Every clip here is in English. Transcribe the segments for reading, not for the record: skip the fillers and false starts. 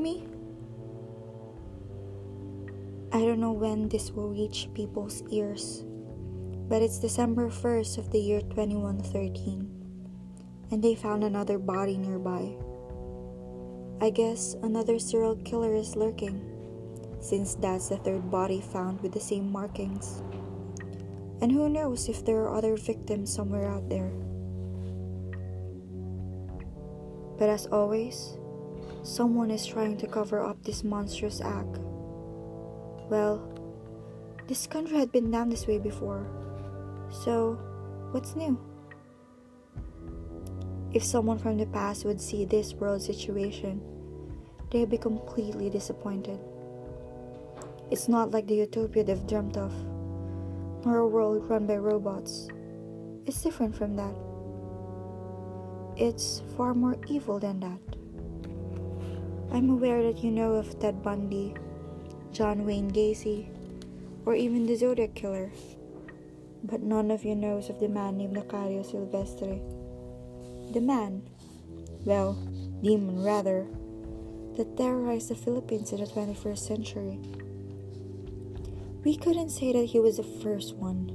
me? I don't know when this will reach people's ears, but it's December 1st of the year 2113, and they found another body nearby. I guess another serial killer is lurking, since that's the third body found with the same markings. And who knows if there are other victims somewhere out there. But as always, someone is trying to cover up this monstrous act. Well, this country had been down this way before, so what's new? If someone from the past would see this world situation, they'd be completely disappointed. It's not like the utopia they've dreamt of, nor a world run by robots. It's different from that. It's far more evil than that. I'm aware that you know of Ted Bundy, John Wayne Gacy, or even the Zodiac Killer, but none of you knows of the man named Macario Silvestre. The man, well, demon rather, that terrorized the Philippines in the 21st century. We couldn't say that he was the first one,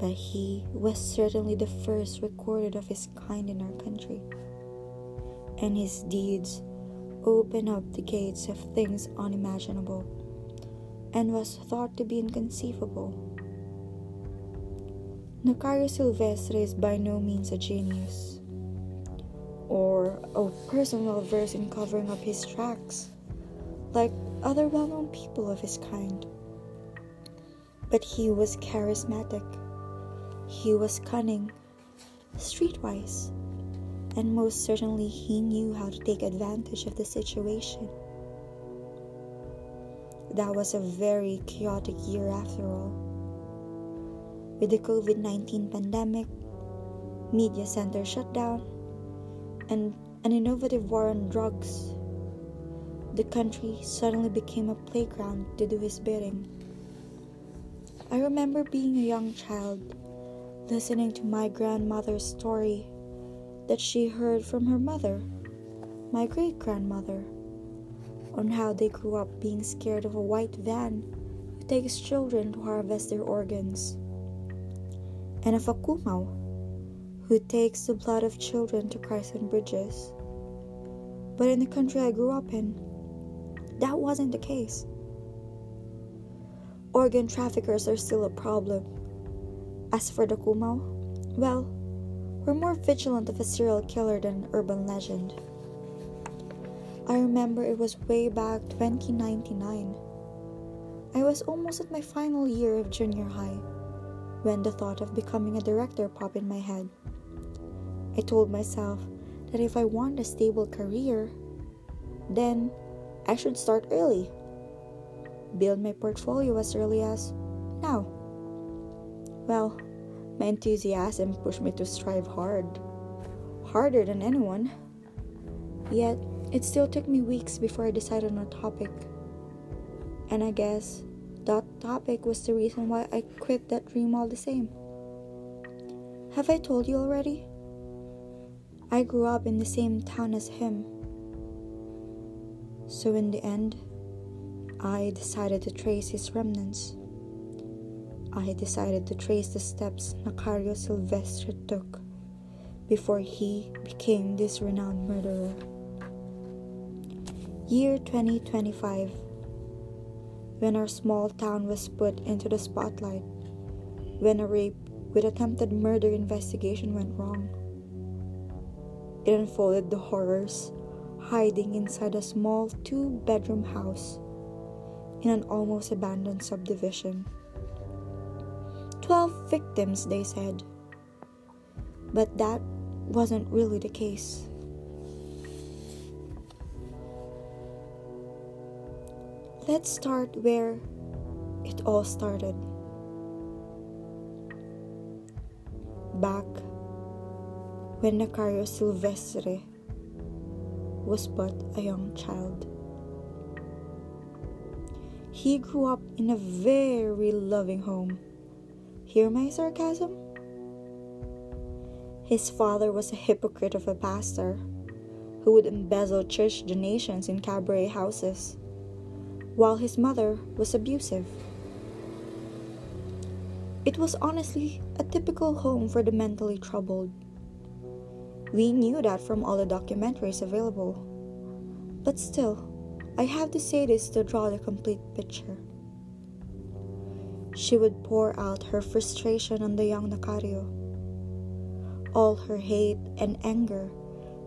but he was certainly the first recorded of his kind in our country. And his deeds opened up the gates of things unimaginable and was thought to be inconceivable. Macario Silvestre is by no means a genius or a person well-versed in covering up his tracks like other well-known people of his kind. But he was charismatic, he was cunning, streetwise, and most certainly he knew how to take advantage of the situation. That was a very chaotic year after all. With the COVID-19 pandemic, media center shutdown, and an innovative war on drugs, the country suddenly became a playground to do his bidding. I remember being a young child, listening to my grandmother's story that she heard from her mother, my great-grandmother, on how they grew up being scared of a white van who takes children to harvest their organs, and of a kumaw who takes the blood of children to christen bridges. But in the country I grew up in, that wasn't the case. Organ traffickers are still a problem. As for the kumaw, well, we're more vigilant of a serial killer than an urban legend. I remember it was way back 2099. I was almost at my final year of junior high when the thought of becoming a director popped in my head. I told myself that if I want a stable career, then I should start early. Build my portfolio as early as now. Well, my enthusiasm pushed me to strive hard, harder than anyone. Yet, it still took me weeks before I decided on a topic. And I guess that topic was the reason why I quit that dream all the same. Have I told you already? I grew up in the same town as him. So in the end, I decided to trace his remnants. I decided to trace the steps Macario Silvestre took before he became this renowned murderer. Year 2025, when our small town was put into the spotlight, when a rape with attempted murder investigation went wrong. It unfolded the horrors hiding inside a small two-bedroom house in an almost abandoned subdivision. 12 victims, they said. But that wasn't really the case. Let's start where it all started. Back when Macario Silvestre was but a young child. He grew up in a very loving home. Hear my sarcasm? His father was a hypocrite of a pastor who would embezzle church donations in cabaret houses, while his mother was abusive. It was honestly a typical home for the mentally troubled. We knew that from all the documentaries available. But still, I have to say this to draw the complete picture. She would pour out her frustration on the young Macario. All her hate and anger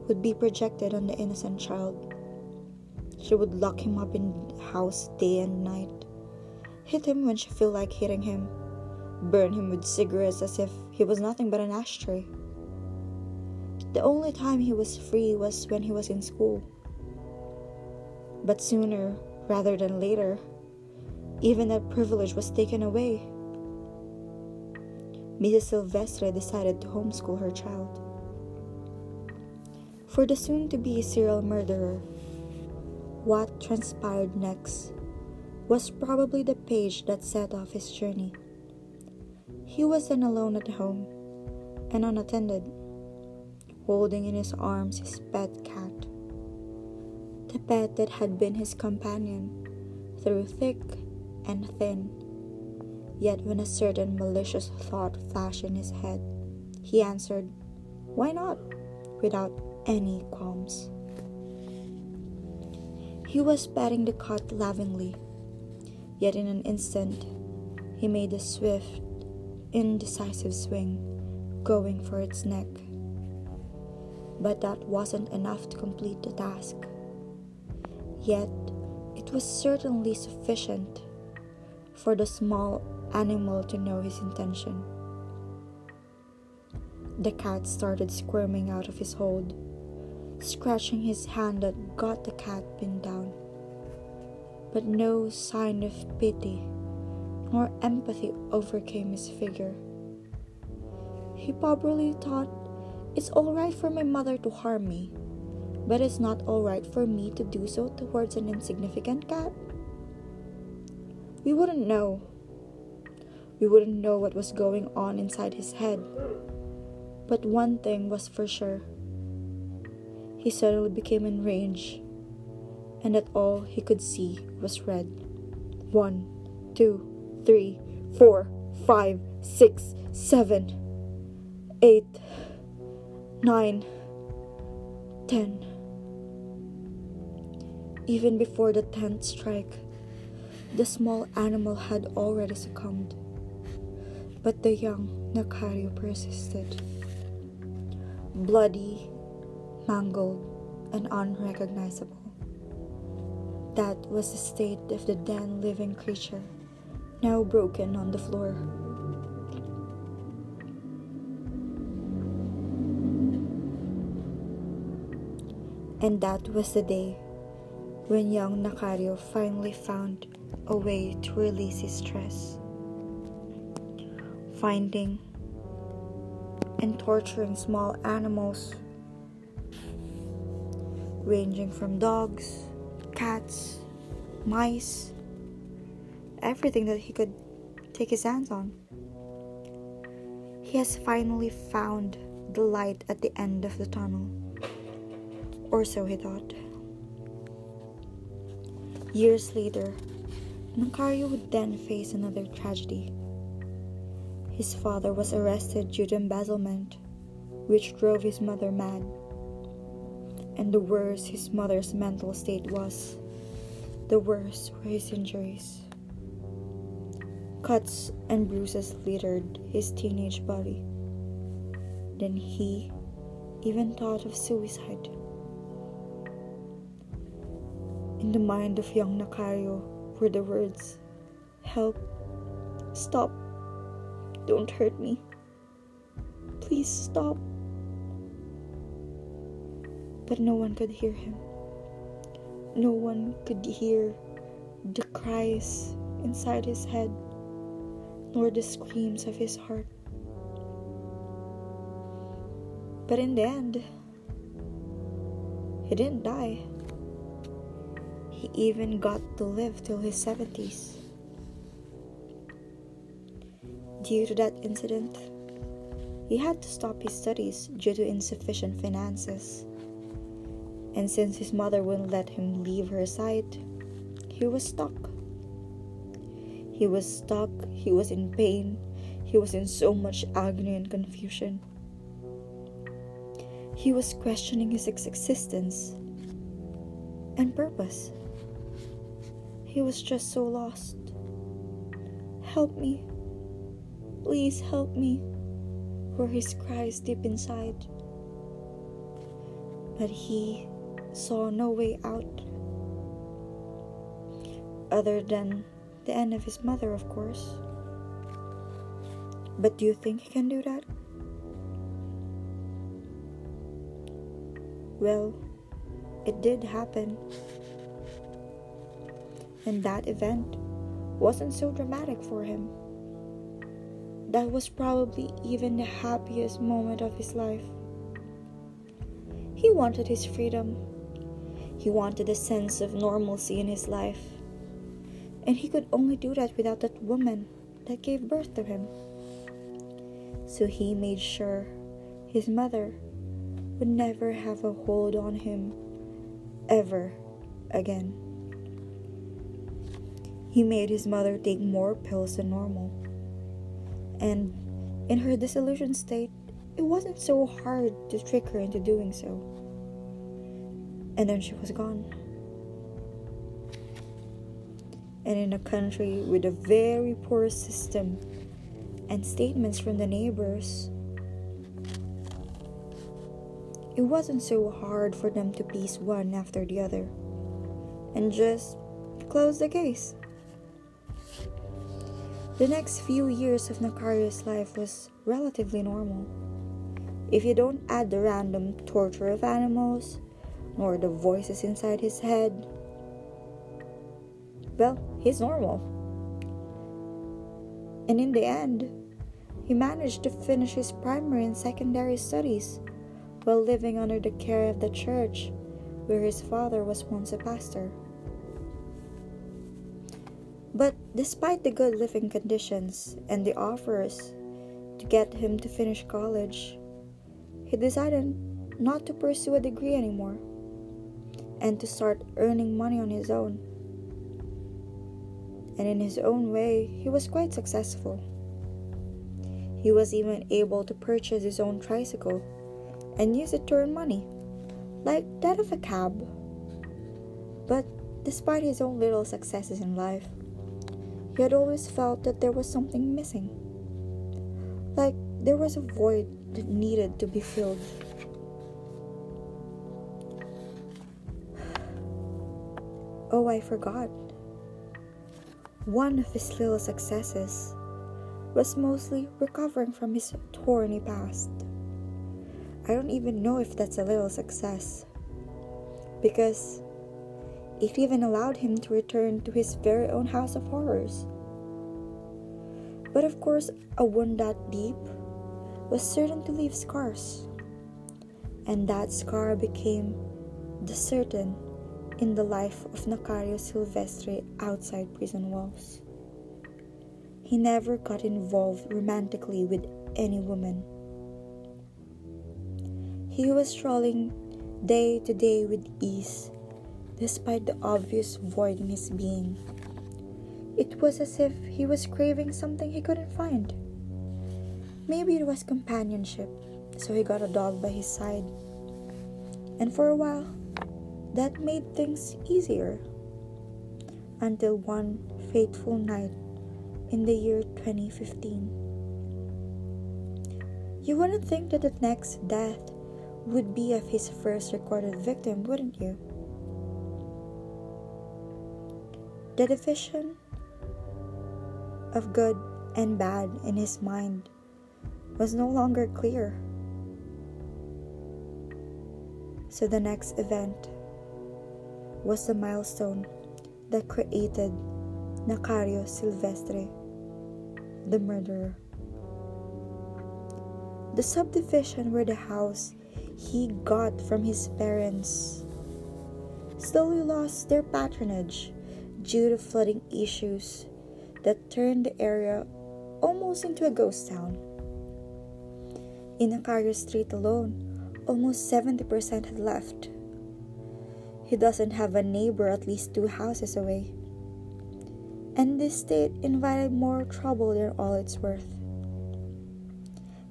would be projected on the innocent child. She would lock him up in the house day and night, hit him when she felt like hitting him, burn him with cigarettes as if he was nothing but an ashtray. The only time he was free was when he was in school. But sooner rather than later, even that privilege was taken away. Mrs. Silvestre decided to homeschool her child. For the soon-to-be serial murderer, what transpired next was probably the page that set off his journey. He was then alone at home and unattended, holding in his arms his pet cat, the pet that had been his companion through thick and thin. Yet when a certain malicious thought flashed in his head, he answered, "Why not?" without any qualms. He was petting the cat lovingly, yet in an instant, he made a swift, indecisive swing, going for its neck. But that wasn't enough to complete the task. Yet, it was certainly sufficient for the small animal to know his intention. The cat started squirming out of his hold, scratching his hand that got the cat pinned down. But no sign of pity nor empathy overcame his figure. He probably thought, "It's alright for my mother to harm me, but it's not alright for me to do so towards an insignificant cat." We wouldn't know. We wouldn't know what was going on inside his head. But one thing was for sure. He suddenly became enraged, and that all he could see was red. 1, 2, 3, 4, 5, 6, 7, 8, 9, 10. Even before the 10th strike, the small animal had already succumbed. But the young Macario persisted. Bloody, mangled, and unrecognizable. That was the state of the then living creature, now broken on the floor. And that was the day when young Macario finally found a way to release his stress. Finding and torturing small animals, ranging from dogs, cats, mice, everything that he could take his hands on. He has finally found the light at the end of the tunnel, or so he thought. Years later, Macario would then face another tragedy. His father was arrested due to embezzlement, which drove his mother mad. And the worse his mother's mental state was, the worse were his injuries. Cuts and bruises littered his teenage body. Then he even thought of suicide. In the mind of young Macario were the words, "Help, stop, don't hurt me, please stop." But no one could hear him. No one could hear the cries inside his head, nor the screams of his heart. But in the end, he didn't die. He even got to live till his 70s. Due to that incident, he had to stop his studies due to insufficient finances, and since his mother wouldn't let him leave her side, he was stuck. He was in pain, he was in so much agony and confusion. He was questioning his existence and purpose. He was just so lost. Help me. Please help me, were his cries deep inside. But he saw no way out, other than the end of his mother, of course. But do you think he can do that? Well, it did happen. And that event wasn't so dramatic for him. That was probably even the happiest moment of his life. He wanted his freedom. He wanted a sense of normalcy in his life. And he could only do that without that woman that gave birth to him. So he made sure his mother would never have a hold on him ever again. He made his mother take more pills than normal. And in her disillusioned state, it wasn't so hard to trick her into doing so. And then she was gone. And in a country with a very poor system and statements from the neighbors, it wasn't so hard for them to piece one after the other and just close the case. The next few years of Macario's life was relatively normal, if you don't add the random torture of animals, nor the voices inside his head. Well, he's normal. And in the end, he managed to finish his primary and secondary studies while living under the care of the church where his father was once a pastor. But despite the good living conditions and the offers to get him to finish college, he decided not to pursue a degree anymore and to start earning money on his own. And in his own way, he was quite successful. He was even able to purchase his own tricycle and use it to earn money, like that of a cab. But despite his own little successes in life, he had always felt that there was something missing. Like there was a void that needed to be filled. Oh, I forgot. One of his little successes was mostly recovering from his thorny past. I don't even know if that's a little success, because it even allowed him to return to his very own house of horrors. But of course, a wound that deep was certain to leave scars, and that scar became the certain in the life of Macario Silvestre outside prison walls. He never got involved romantically with any woman. He was strolling day to day with ease, despite the obvious void in his being. It was as if he was craving something he couldn't find. Maybe it was companionship, so he got a dog by his side. And for a while, that made things easier. Until one fateful night in the year 2015. You wouldn't think that the next death would be of his first recorded victim, wouldn't you? The division of good and bad in his mind was no longer clear. So the next event was the milestone that created Macario Silvestre, the murderer. The subdivision where the house he got from his parents slowly lost their patronage due to flooding issues that turned the area almost into a ghost town. In Akario Street alone, almost 70% had left, He doesn't have a neighbor at least 2 houses away. And this state invited more trouble than all it's worth.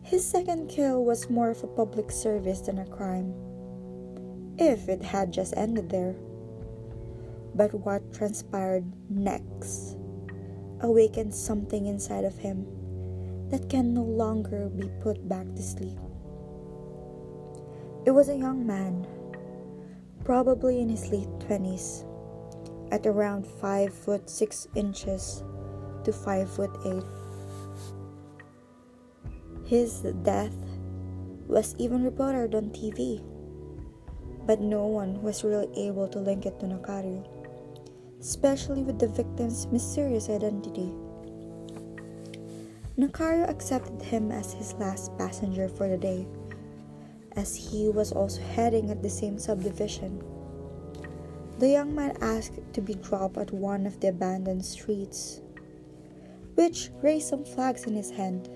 His second kill was more of a public service than a crime, if it had just ended there. But what transpired next awakened something inside of him that can no longer be put back to sleep. It was a young man, probably in his late 20s, at around 5'6" to 5'8". His death was even reported on TV, but no one was really able to link it to Macario, especially with the victim's mysterious identity. Macario accepted him as his last passenger for the day, as he was also heading at the same subdivision. The young man asked to be dropped at one of the abandoned streets, which raised some flags in his hand.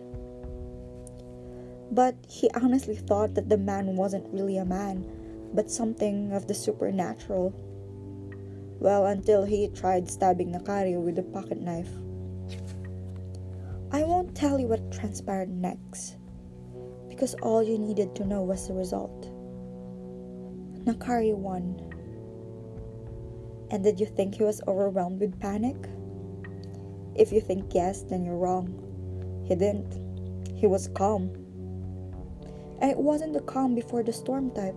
But he honestly thought that the man wasn't really a man, but something of the supernatural. Well, until he tried stabbing Macario with a pocket knife. I won't tell you what transpired next, because all you needed to know was the result. Macario won. And did you think he was overwhelmed with panic? If you think yes, then you're wrong. He didn't. He was calm. And it wasn't the calm before the storm type.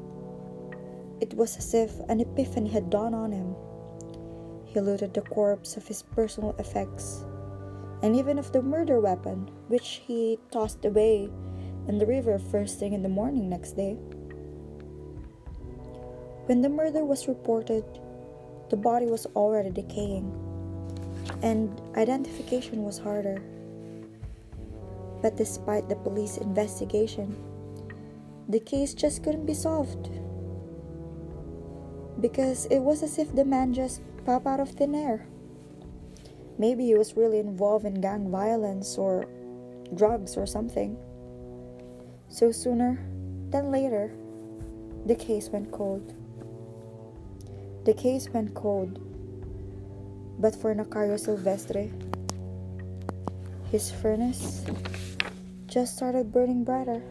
It was as if an epiphany had dawned on him. He looted the corpse of his personal effects, and even of the murder weapon, which he tossed away in the river first thing in the morning next day. When the murder was reported, the body was already decaying, and identification was harder. But despite the police investigation, the case just couldn't be solved, because it was as if the man just popped out of thin air. Maybe he was really involved in gang violence or drugs or something. So sooner than later, the case went cold. The case went cold. But for Macario Silvestre, his furnace just started burning brighter.